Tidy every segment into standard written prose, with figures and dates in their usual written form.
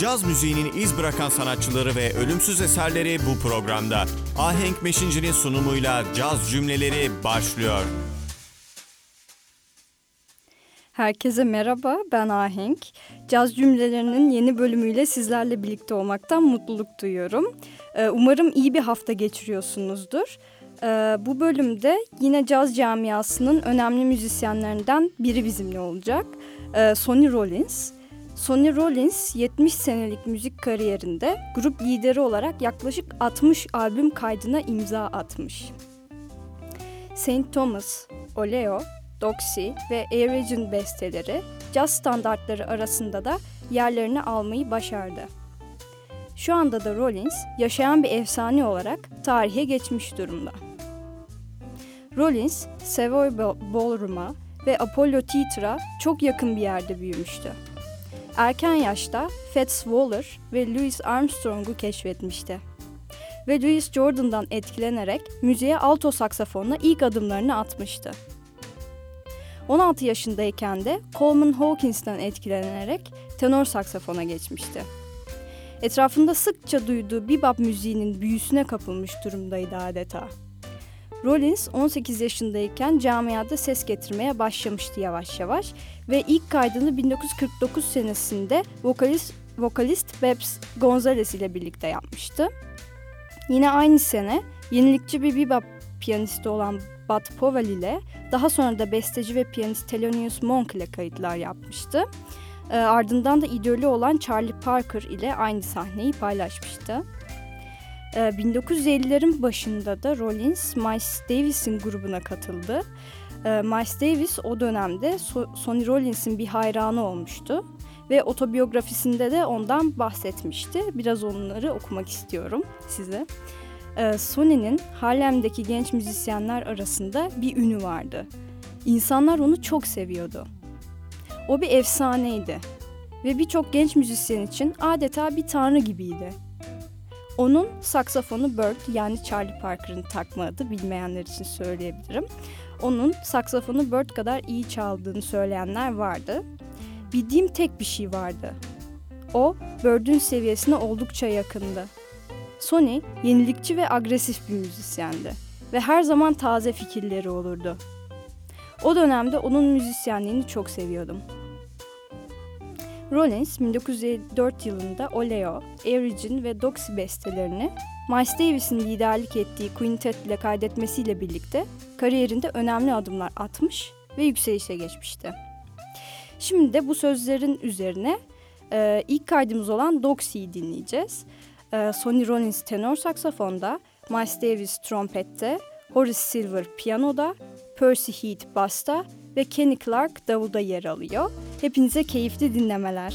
Caz müziğinin iz bırakan sanatçıları ve ölümsüz eserleri bu programda. Ahenk Meşinci'nin sunumuyla Caz Cümleleri başlıyor. Herkese merhaba, ben Ahenk. Caz Cümlelerinin yeni bölümüyle sizlerle birlikte olmaktan mutluluk duyuyorum. Umarım iyi bir hafta geçiriyorsunuzdur. Bu bölümde yine caz camiasının önemli müzisyenlerinden biri bizimle olacak. Sonny Rollins. Sonny Rollins 70 senelik müzik kariyerinde grup lideri olarak yaklaşık 60 albüm kaydına imza atmış. Saint Thomas, Oleo, Doxy ve Airegin besteleri caz standartları arasında da yerlerini almayı başardı. Şu anda da Rollins yaşayan bir efsane olarak tarihe geçmiş durumda. Rollins, Savoy Ballroom'a ve Apollo Theatre'a çok yakın bir yerde büyümüştü. Erken yaşta Fats Waller ve Louis Armstrong'u keşfetmişti. Ve Louis Jordan'dan etkilenerek müziğe alto saksafonla ilk adımlarını atmıştı. 16 yaşındayken de Coleman Hawkins'ten etkilenerek tenor saksafona geçmişti. Etrafında sıkça duyduğu bebop müziğinin büyüsüne kapılmış durumdaydı adeta. Rollins 18 yaşındayken camiada ses getirmeye başlamıştı yavaş yavaş ve ilk kaydını 1949 senesinde vokalist Babs Gonzales ile birlikte yapmıştı. Yine aynı sene yenilikçi bir bebop piyanisti olan Bud Powell ile, daha sonra da besteci ve piyanist Thelonious Monk ile kayıtlar yapmıştı. Ardından da idolü olan Charlie Parker ile aynı sahneyi paylaşmıştı. 1950'lerin başında da Rollins, Miles Davis'in grubuna katıldı. Miles Davis o dönemde Sonny Rollins'in bir hayranı olmuştu ve otobiyografisinde de ondan bahsetmişti. Biraz onları okumak istiyorum size. Sonny'nin Harlem'deki genç müzisyenler arasında bir ünü vardı. İnsanlar onu çok seviyordu. O bir efsaneydi ve birçok genç müzisyen için adeta bir tanrı gibiydi. Onun saksafonu Bird, yani Charlie Parker'ın takma adı, bilmeyenler için söyleyebilirim. Onun saksafonu Bird kadar iyi çaldığını söyleyenler vardı. Bildiğim tek bir şey vardı. O, Bird'ün seviyesine oldukça yakındı. Sonny, yenilikçi ve agresif bir müzisyendi ve her zaman taze fikirleri olurdu. O dönemde onun müzisyenliğini çok seviyordum. Rollins 1954 yılında Oleo, Airegin ve Doxy bestelerini Miles Davis'in liderlik ettiği quintet ile kaydetmesiyle birlikte kariyerinde önemli adımlar atmış ve yükselişe geçmişti. Şimdi de bu sözlerin üzerine ilk kaydımız olan Doxy'yi dinleyeceğiz. Sonny Rollins tenor saksafonda, Miles Davis trompette, Horace Silver piyanoda, Percy Heath basta ve Kenny Clark davulda yer alıyor. Hepinize keyifli dinlemeler.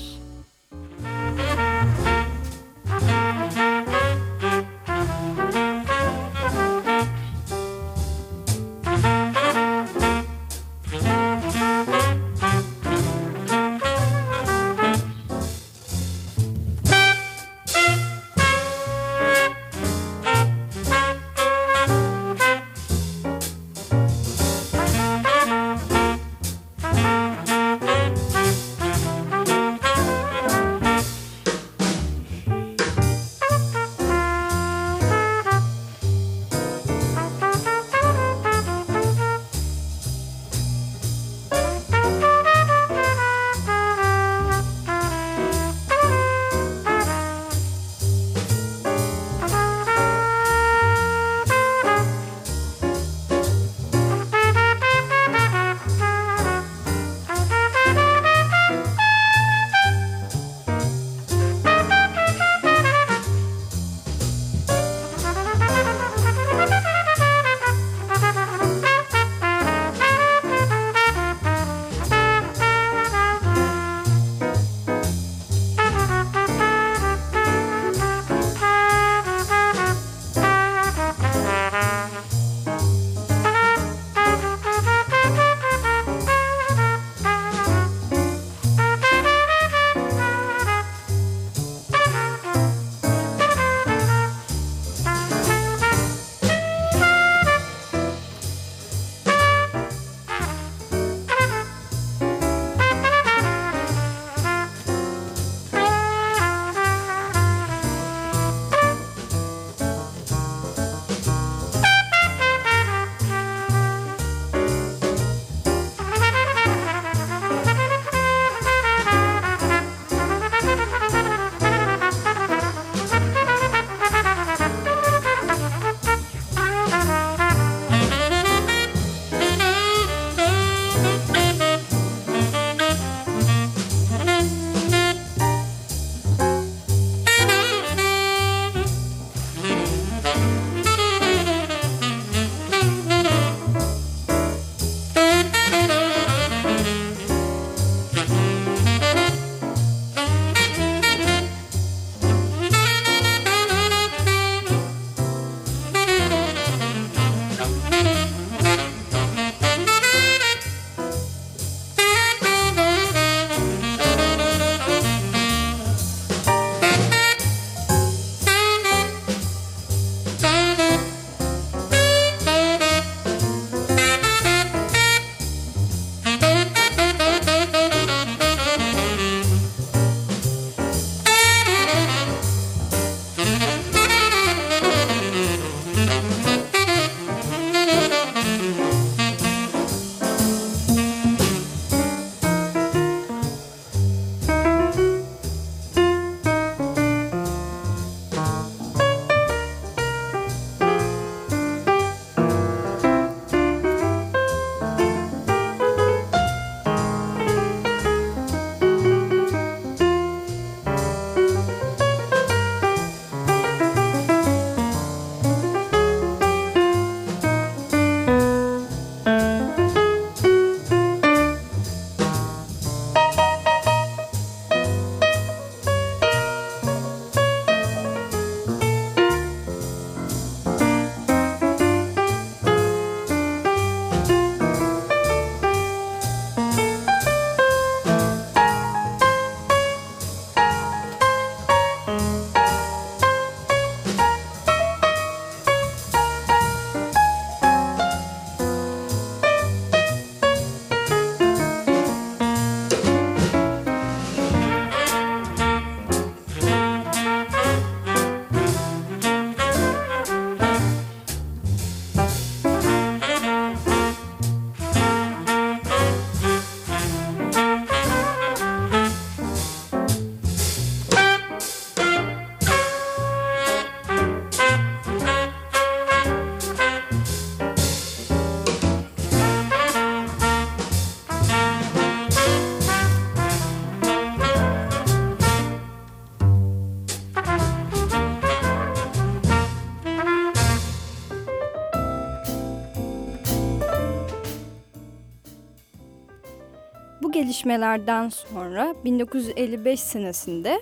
gelişmelerden sonra 1955 senesinde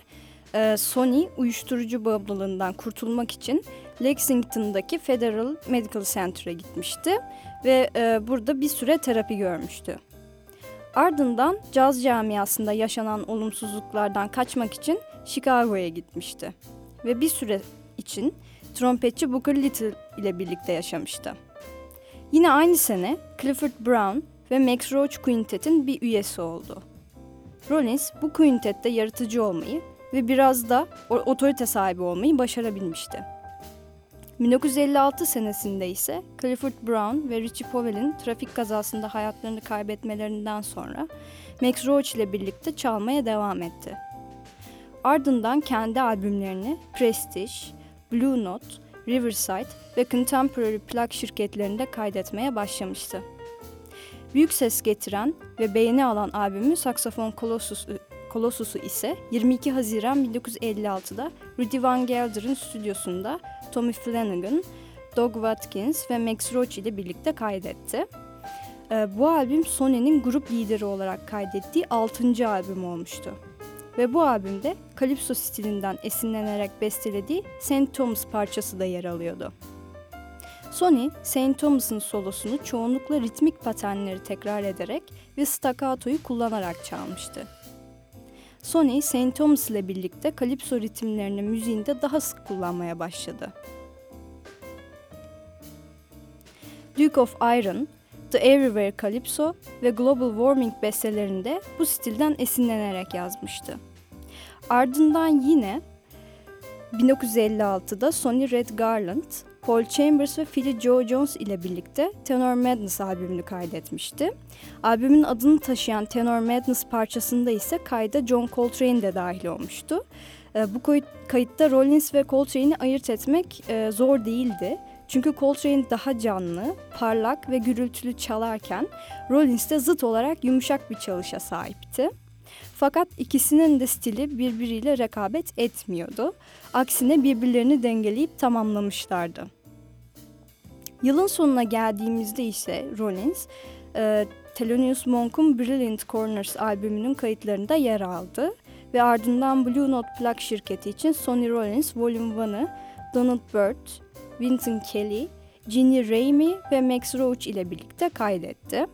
Sonny uyuşturucu bağımlılığından kurtulmak için Lexington'daki Federal Medical Centre'a gitmişti ve burada bir süre terapi görmüştü. Ardından caz camiasında yaşanan olumsuzluklardan kaçmak için Chicago'ya gitmişti ve bir süre için trompetçi Booker Little ile birlikte yaşamıştı. Yine aynı sene Clifford Brown ve Max Roach Quintet'in bir üyesi oldu. Rollins bu quintette yaratıcı olmayı ve biraz da otorite sahibi olmayı başarabilmişti. 1956 senesinde ise Clifford Brown ve Richie Powell'in trafik kazasında hayatlarını kaybetmelerinden sonra Max Roach ile birlikte çalmaya devam etti. Ardından kendi albümlerini Prestige, Blue Note, Riverside ve Contemporary plak şirketlerinde kaydetmeye başlamıştı. Büyük ses getiren ve beğeni alan albümü Saksafon Colossus'u ise 22 Haziran 1956'da Rudy Van Gelder'ın stüdyosunda Tommy Flanagan, Doug Watkins ve Max Roach ile birlikte kaydetti. Bu albüm Sonny'nin grup lideri olarak kaydettiği 6. albüm olmuştu. Ve bu albümde kalipso stilinden esinlenerek bestelediği Saint Thomas parçası da yer alıyordu. Sonny, Saint Thomas'ın solosunu çoğunlukla ritmik paternleri tekrar ederek ve staccato'yu kullanarak çalmıştı. Sonny, Saint Thomas ile birlikte kalipso ritimlerini müziğinde daha sık kullanmaya başladı. Duke of Iron, The Everywhere Calypso ve Global Warming bestelerinde bu stilden esinlenerek yazmıştı. Ardından yine 1956'da Sonny Red Garland, Paul Chambers ve Philly Joe Jones ile birlikte Tenor Madness albümünü kaydetmişti. Albümün adını taşıyan Tenor Madness parçasında ise kayda John Coltrane de dahil olmuştu. Bu kayıtta Rollins ve Coltrane'i ayırt etmek zor değildi. Çünkü Coltrane daha canlı, parlak ve gürültülü çalarken Rollins de zıt olarak yumuşak bir çalışa sahipti. Fakat ikisinin de stili birbiriyle rekabet etmiyordu. Aksine birbirlerini dengeleyip tamamlamışlardı. Yılın sonuna geldiğimizde ise Rollins, Thelonious Monk'un Brilliant Corners albümünün kayıtlarında yer aldı ve ardından Blue Note plak şirketi için Sonny Rollins Vol. 1'ı Donald Byrd, Vincent Kelly, Ginny Ramey ve Max Roach ile birlikte kaydetti.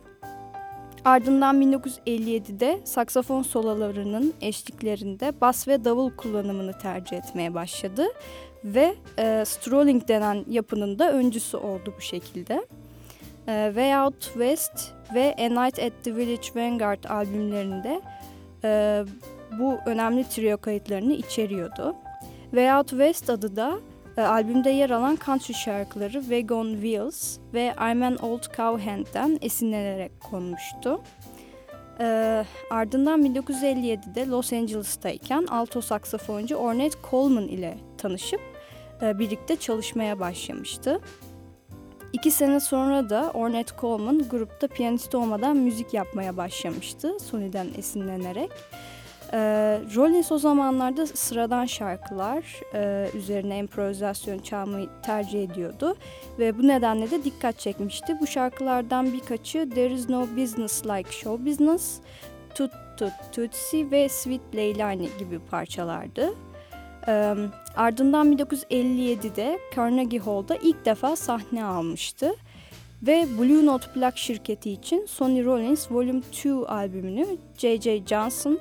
Ardından 1957'de saksafon sololarının eşliklerinde bas ve davul kullanımını tercih etmeye başladı ve Strolling denen yapının da öncüsü oldu bu şekilde. Way Out West ve A Night at the Village Vanguard albümlerinde bu önemli trio kayıtlarını içeriyordu. Way Out West adı da albümde yer alan country şarkıları Wag on Wheels ve I'm an Old Cowhand'den esinlenerek konmuştu. Ardından 1957'de Los Angeles'tayken alto saksafoncu Ornette Coleman ile tanışıp birlikte çalışmaya başlamıştı. 2 sene sonra da Ornette Coleman grupta piyanist olmadan müzik yapmaya başlamıştı Sonny'den esinlenerek. Rollins o zamanlarda sıradan şarkılar üzerine improvizasyon çalmayı tercih ediyordu ve bu nedenle de dikkat çekmişti. Bu şarkılardan birkaçı There Is No Business Like Show Business, Tut Tut Tutsi ve Sweet Leilani gibi parçalardı. Ardından 1957'de Carnegie Hall'da ilk defa sahne almıştı ve Blue Note plak şirketi için Sonny Rollins Vol. 2 albümünü J.J. Johnson,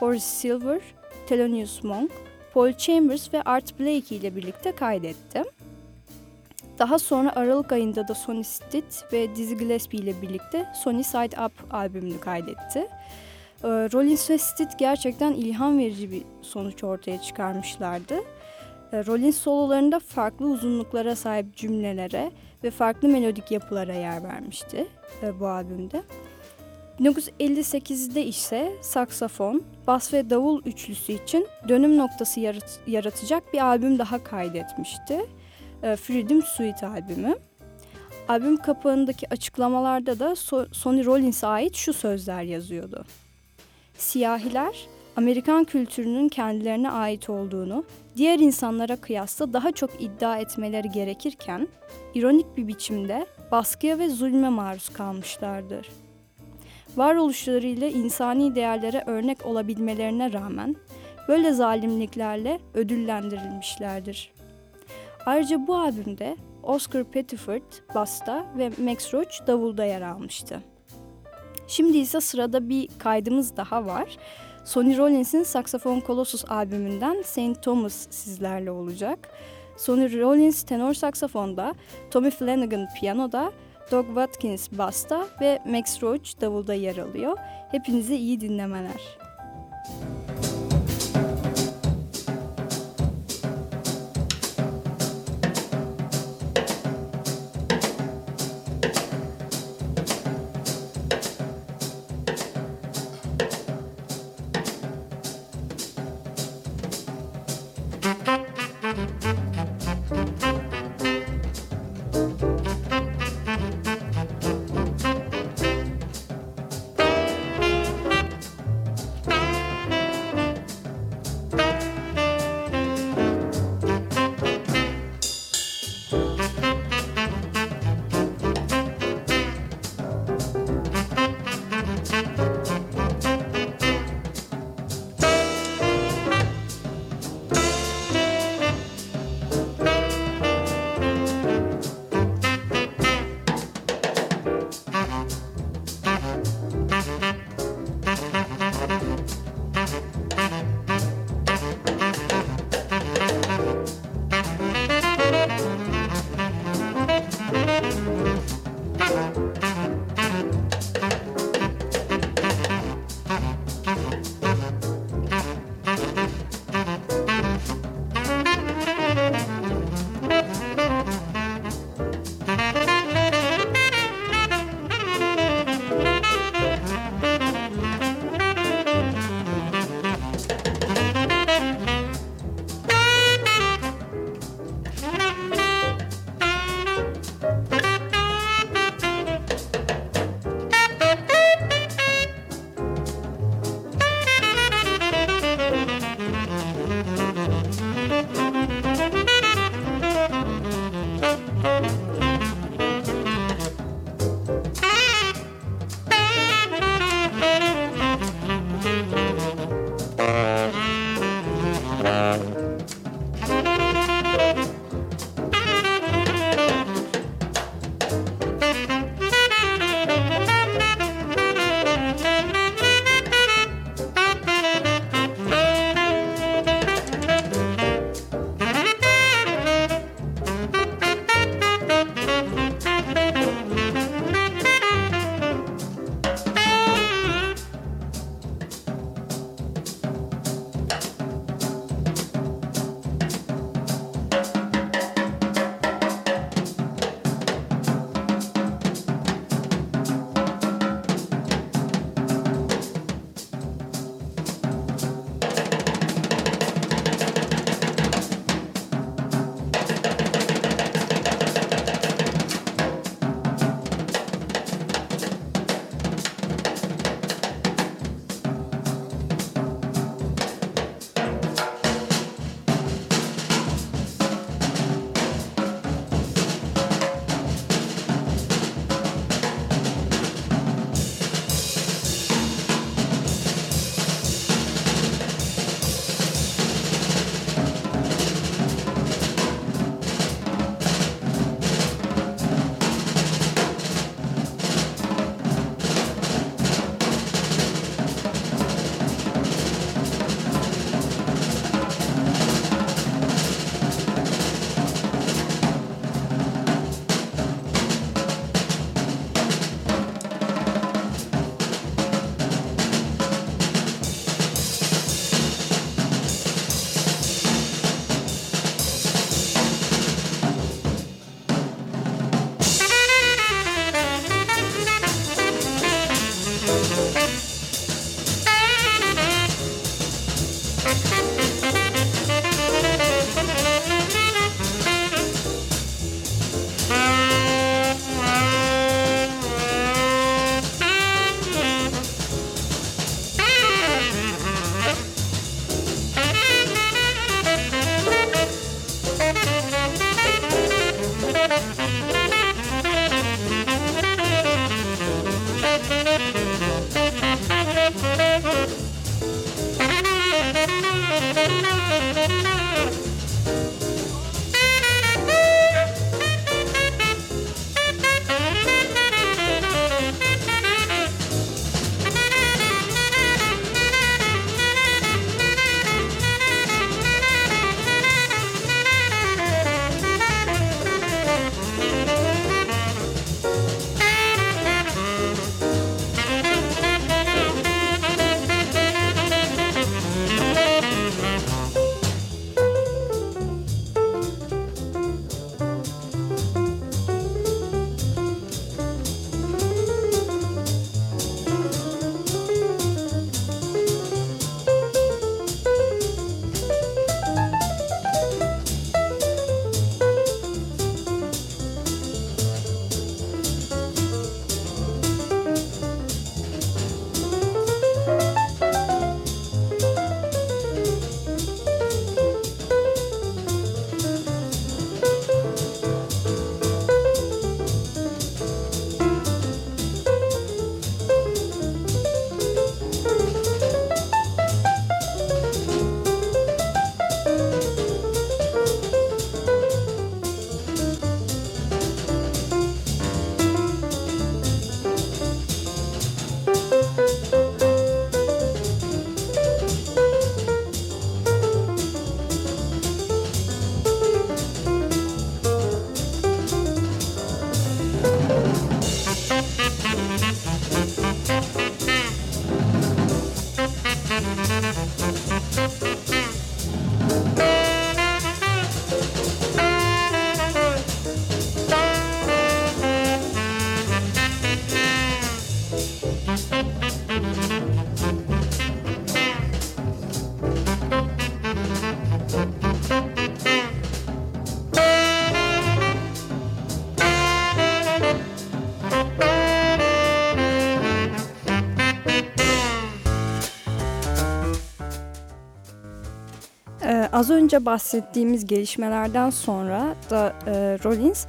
Horace Silver, Thelonious Monk, Paul Chambers ve Art Blakey ile birlikte kaydetti. Daha sonra Aralık ayında da Sonny Stitt ve Dizzy Gillespie ile birlikte Sonny Side Up albümünü kaydetti. Rollins ve Stitt gerçekten ilham verici bir sonuç ortaya çıkarmışlardı. Rollins sololarında farklı uzunluklara sahip cümlelere ve farklı melodik yapılara yer vermişti bu albümde. 1958'de ise saksafon, bas ve davul üçlüsü için dönüm noktası yaratacak bir albüm daha kaydetmişti. Freedom Suite albümü. Albüm kapağındaki açıklamalarda da Sonny Rollins'e ait şu sözler yazıyordu. Siyahiler, Amerikan kültürünün kendilerine ait olduğunu diğer insanlara kıyasla daha çok iddia etmeleri gerekirken, ironik bir biçimde baskıya ve zulme maruz kalmışlardır. varoluşlarıyla insani değerlere örnek olabilmelerine rağmen böyle zalimliklerle ödüllendirilmişlerdir. Ayrıca bu albümde Oscar Pettiford basta ve Max Roach davulda yer almıştı. Şimdi ise sırada bir kaydımız daha var. Sonny Rollins'in Saxophone Colossus albümünden Saint Thomas sizlerle olacak. Sonny Rollins tenor saksafonda, Tommy Flanagan piyanoda, Doug Watkins basta ve Max Roach davulda yer alıyor. Hepinize iyi dinlemeler. Az önce bahsettiğimiz gelişmelerden sonra da Rollins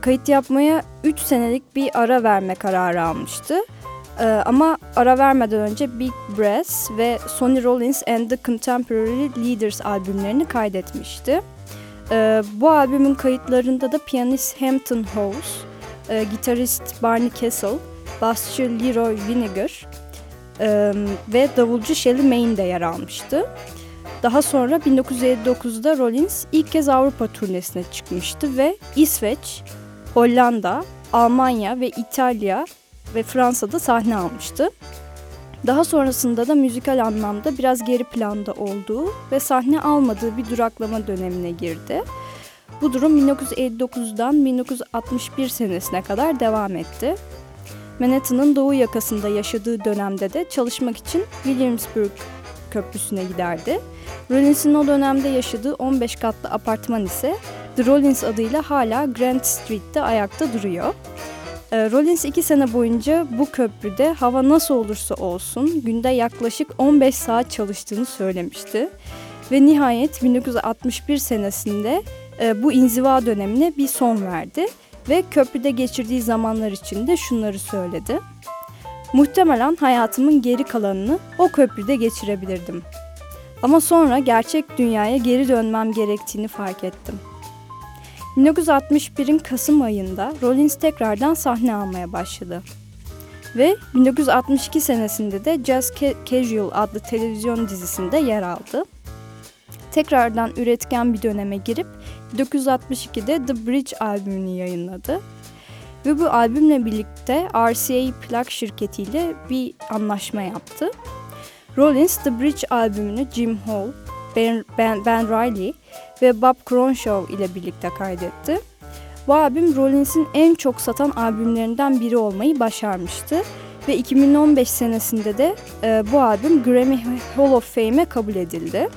kayıt yapmaya 3 senelik bir ara verme kararı almıştı. Ama ara vermeden önce Big Brass ve Sonny Rollins and the Contemporary Leaders albümlerini kaydetmişti. Bu albümün kayıtlarında da piyanist Hampton Hawes, gitarist Barney Kessel, basçı Leroy Vinegar ve davulcu Shelley Main de yer almıştı. Daha sonra 1959'da Rollins ilk kez Avrupa turnesine çıkmıştı ve İsveç, Hollanda, Almanya ve İtalya ve Fransa'da sahne almıştı. Daha sonrasında da müzikal anlamda biraz geri planda olduğu ve sahne almadığı bir duraklama dönemine girdi. Bu durum 1959'dan 1961 senesine kadar devam etti. Manhattan'ın doğu yakasında yaşadığı dönemde de çalışmak için Williamsburg Köprüsü'ne giderdi. Rollins'in o dönemde yaşadığı 15 katlı apartman ise The Rollins adıyla hala Grand Street'te ayakta duruyor. Rollins 2 sene boyunca bu köprüde hava nasıl olursa olsun günde yaklaşık 15 saat çalıştığını söylemişti. Ve nihayet 1961 senesinde bu inziva dönemine bir son verdi ve köprüde geçirdiği zamanlar için de şunları söyledi. Muhtemelen hayatımın geri kalanını o köprüde geçirebilirdim. Ama sonra gerçek dünyaya geri dönmem gerektiğini fark ettim. 1961'in Kasım ayında Rollins tekrardan sahne almaya başladı. Ve 1962 senesinde de Jazz Casual adlı televizyon dizisinde yer aldı. Tekrardan üretken bir döneme girip 1962'de The Bridge albümünü yayınladı. Ve bu albümle birlikte RCA plak şirketiyle bir anlaşma yaptı. Rollins The Bridge albümünü Jim Hall, Ben Riley ve Bob Cronshaw ile birlikte kaydetti. Bu albüm Rollins'in en çok satan albümlerinden biri olmayı başarmıştı. Ve 2015 senesinde de bu albüm Grammy Hall of Fame'e kabul edildi.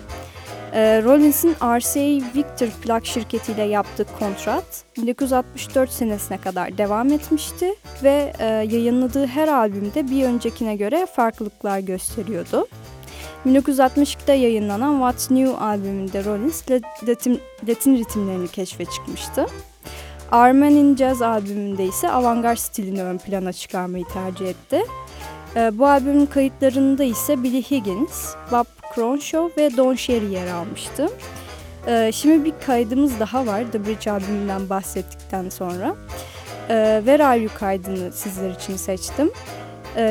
Rollins'in RCA Victor plak şirketiyle yaptığı kontrat 1964 senesine kadar devam etmişti ve yayınladığı her albümde bir öncekine göre farklılıklar gösteriyordu. 1962'de yayınlanan What's New albümünde Rollins Latin ritimlerini keşfe çıkmıştı. Armenian Jazz albümünde ise avantgard stilini ön plana çıkarmayı tercih etti. Bu albümün kayıtlarında ise Billy Higgins, Bob Cronshaw ve Don Cherry yer almıştı. Şimdi bir kaydımız daha var The Bridge albümünden bahsettikten sonra. Where Are You kaydını sizler için seçtim.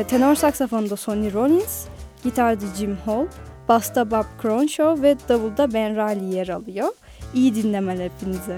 Tenor saksafonda Sonny Rollins, gitarda Jim Hall, basta Bob Cronshaw ve davulda Ben Riley yer alıyor. İyi dinlemeler hepinize.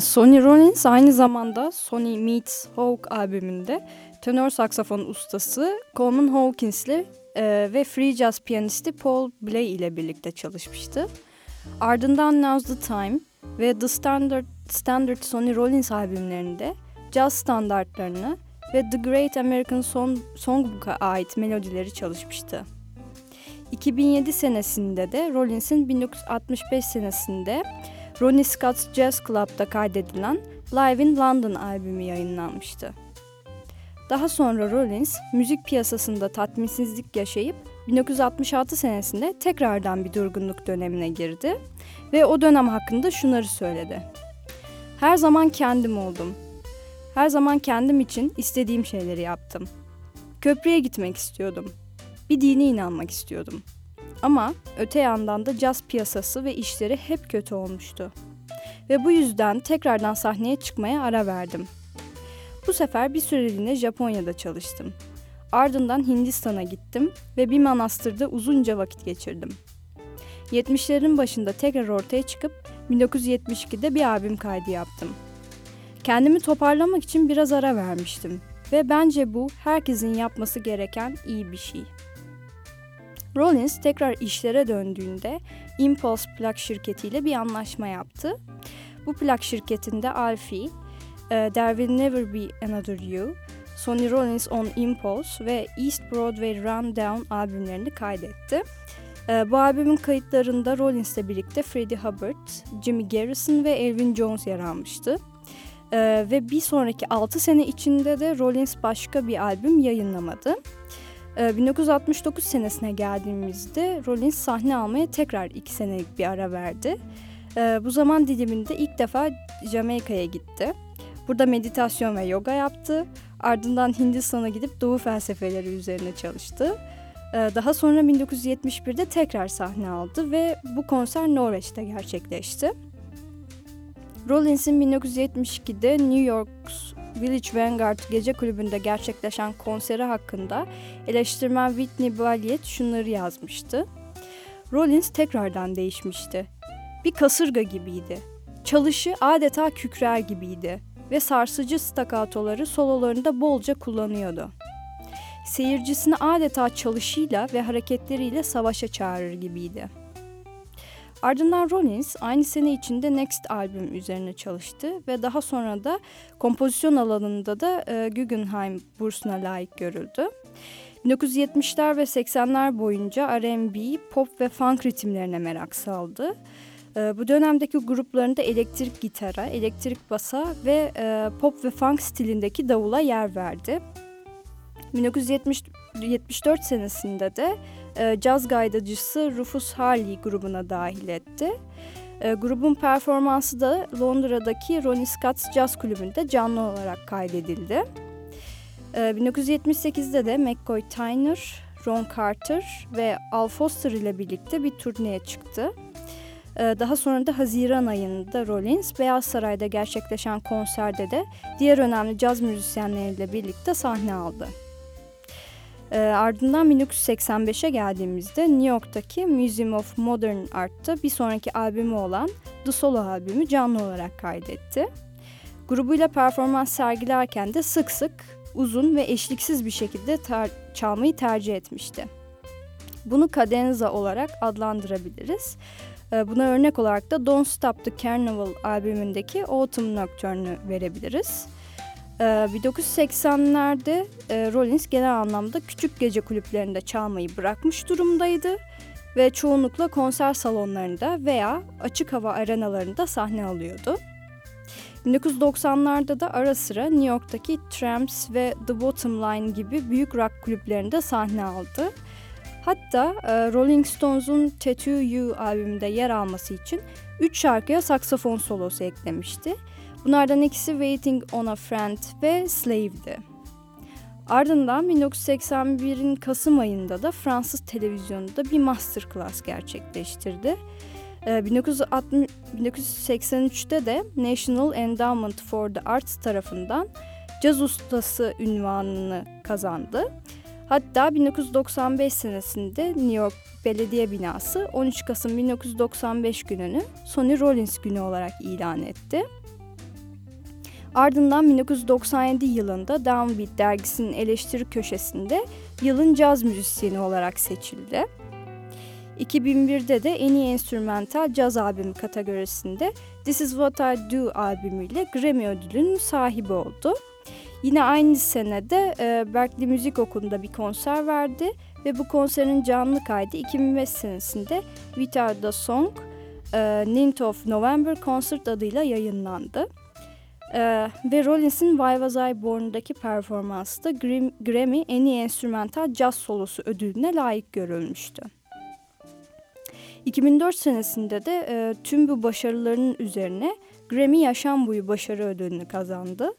Sonny Rollins aynı zamanda Sonny Meets Hawk albümünde tenor saksafon ustası Coleman Hawkins'le ve free jazz piyanisti Paul Bley ile birlikte çalışmıştı. Ardından Now's the Time ve The Standard Sonny Rollins albümlerinde jazz standartlarını ve The Great American Songbook'a ait melodileri çalışmıştı. 2007 senesinde de Rollins'in 1965 senesinde Ronnie Scott's Jazz Club'da kaydedilen Live in London albümü yayınlanmıştı. Daha sonra Rollins, müzik piyasasında tatminsizlik yaşayıp 1966 senesinde tekrardan bir durgunluk dönemine girdi ve o dönem hakkında şunları söyledi. Her zaman kendim oldum. Her zaman kendim için istediğim şeyleri yaptım. Köprüye gitmek istiyordum. Bir dine inanmak istiyordum. Ama öte yandan da caz piyasası ve işleri hep kötü olmuştu. Ve bu yüzden tekrardan sahneye çıkmaya ara verdim. Bu sefer bir süreliğine Japonya'da çalıştım. Ardından Hindistan'a gittim ve bir manastırda uzunca vakit geçirdim. 70'lerin başında tekrar ortaya çıkıp 1972'de bir albüm kaydı yaptım. Kendimi toparlamak için biraz ara vermiştim ve bence bu herkesin yapması gereken iyi bir şey. Rollins tekrar işlere döndüğünde Impulse plak şirketiyle bir anlaşma yaptı. Bu plak şirketinde Alfie, There Will Never Be Another You, Sonny Rollins on Impulse ve East Broadway Rundown albümlerini kaydetti. Bu albümün kayıtlarında Rollins'le birlikte Freddie Hubbard, Jimmy Garrison ve Elvin Jones yer almıştı. Ve bir sonraki 6 sene içinde de Rollins başka bir albüm yayınlamadı. 1969 senesine geldiğimizde Rollins sahne almaya tekrar 2 senelik bir ara verdi. Bu zaman diliminde ilk defa Jamaika'ya gitti. Burada meditasyon ve yoga yaptı. Ardından Hindistan'a gidip Doğu felsefeleri üzerine çalıştı. Daha sonra 1971'de tekrar sahne aldı ve bu konser Norveç'te gerçekleşti. Rollins'in 1972'de New York's Village Vanguard Gece Kulübü'nde gerçekleşen konseri hakkında eleştirmen Whitney Balliet şunları yazmıştı. Rollins tekrardan değişmişti. Bir kasırga gibiydi. Çalışı adeta kükrer gibiydi ve sarsıcı stakatoları sololarında bolca kullanıyordu. Seyircisini adeta çalışıyla ve hareketleriyle savaşa çağırır gibiydi. Ardından Rollins aynı sene içinde Next albüm üzerine çalıştı ve daha sonra da kompozisyon alanında da Guggenheim bursuna layık görüldü. 1970'ler ve 80'ler boyunca R&B, pop ve funk ritimlerine merak saldı. Bu dönemdeki gruplarında elektrik gitara, elektrik basa ve pop ve funk stilindeki davula yer verdi. 1974 senesinde de caz gaydacısı Rufus Hurley grubuna dahil etti. Grubun performansı da Londra'daki Ronnie Scott's Jazz Kulübü'nde canlı olarak kaydedildi. 1978'de de McCoy Tyner, Ron Carter ve Al Foster ile birlikte bir turneye çıktı. Daha sonra da Haziran ayında Rollins Beyaz Saray'da gerçekleşen konserde de diğer önemli caz müzisyenleriyle birlikte sahne aldı. Ardından 1985'e geldiğimizde New York'taki Museum of Modern Art'ta bir sonraki albümü olan The Solo albümü canlı olarak kaydetti. Grubuyla performans sergilerken de sık sık uzun ve eşliksiz bir şekilde çalmayı tercih etmişti. Bunu kadenza olarak adlandırabiliriz. Buna örnek olarak da Don't Stop the Carnival albümündeki Autumn Nocturne'ü verebiliriz. 1980'lerde Rollins genel anlamda küçük gece kulüplerinde çalmayı bırakmış durumdaydı ve çoğunlukla konser salonlarında veya açık hava arenalarında sahne alıyordu. 1990'larda da ara sıra New York'taki Tramps ve The Bottom Line gibi büyük rock kulüplerinde sahne aldı. Hatta Rolling Stones'un Tattoo You albümünde yer alması için 3 şarkıya saksafon solosu eklemişti. Bunlardan ikisi Waiting on a Friend ve Slave'di. Ardından 1981'in Kasım ayında da Fransız televizyonunda bir masterclass gerçekleştirdi. 1983'te de National Endowment for the Arts tarafından caz ustası unvanını kazandı. Hatta 1995 senesinde New York Belediye Binası 13 Kasım 1995 gününü Sonny Rollins günü olarak ilan etti. Ardından 1997 yılında Downbeat dergisinin eleştiri köşesinde yılın caz müzisyeni olarak seçildi. 2001'de de en iyi enstrümantal caz albümü kategorisinde This Is What I Do albümüyle Grammy ödülünün sahibi oldu. Yine aynı senede Berkeley Müzik Okulu'nda bir konser verdi ve bu konserin canlı kaydı 2005 senesinde Without a Song, 9th of November Concert adıyla yayınlandı. Ve Rollins'in Why Was I Born'daki performansı da Grammy en iyi enstrümantal caz solosu ödülüne layık görülmüştü. 2004 senesinde de tüm bu başarılarının üzerine Grammy Yaşam Boyu Başarı Ödülünü kazandı.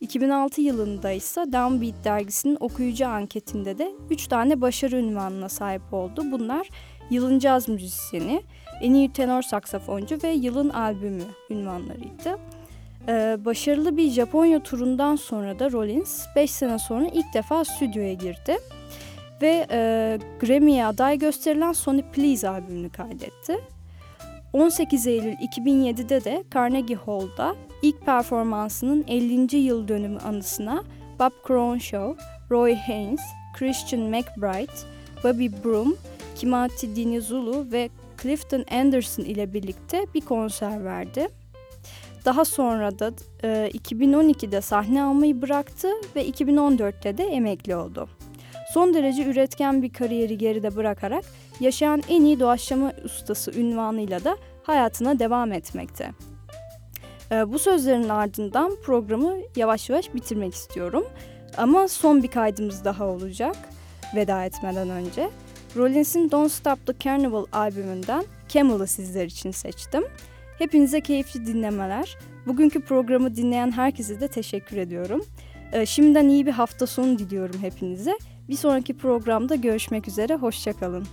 2006 yılında ise Downbeat dergisinin okuyucu anketinde de 3 tane başarı ünvanına sahip oldu. Bunlar yılın caz müzisyeni, en iyi tenor saksafoncu ve yılın albümü ünvanlarıydı. Başarılı bir Japonya turundan sonra da Rollins 5 sene sonra ilk defa stüdyoya girdi ve Grammy'ye aday gösterilen Sony Please albümünü kaydetti. 18 Eylül 2007'de de Carnegie Hall'da ilk performansının 50. yıl dönümü anısına Bob Cronshaw, Roy Haynes, Christian McBride, Bobby Broom, Kimati Dinizulu ve Clifton Anderson ile birlikte bir konser verdi. Daha sonra da 2012'de sahne almayı bıraktı ve 2014'te de emekli oldu. Son derece üretken bir kariyeri geride bırakarak yaşayan en iyi doğaçlama ustası ünvanıyla da hayatına devam etmekte. Bu sözlerin ardından programı yavaş yavaş bitirmek istiyorum. Ama son bir kaydımız daha olacak veda etmeden önce. Rollins'in Don't Stop the Carnival albümünden Camel'ı sizler için seçtim. Hepinize keyifli dinlemeler. Bugünkü programı dinleyen herkese de teşekkür ediyorum. Şimdiden iyi bir hafta sonu diliyorum hepinize. Bir sonraki programda görüşmek üzere, hoşça kalın.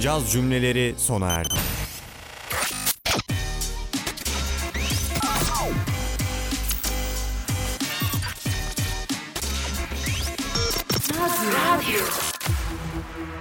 Caz cümleleri sona erdi. Caz Radyo.